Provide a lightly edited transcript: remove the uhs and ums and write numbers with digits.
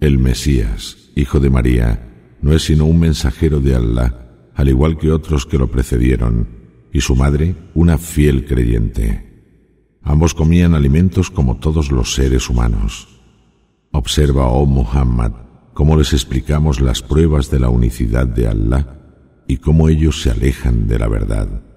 El Mesías, hijo de María, no es sino un mensajero de Allah, al igual que otros que lo precedieron, y su madre, una fiel creyente. Ambos comían alimentos como todos los seres humanos. Observa, oh Muhammad, cómo les explicamos las pruebas de la unicidad de Allah y cómo ellos se alejan de la verdad.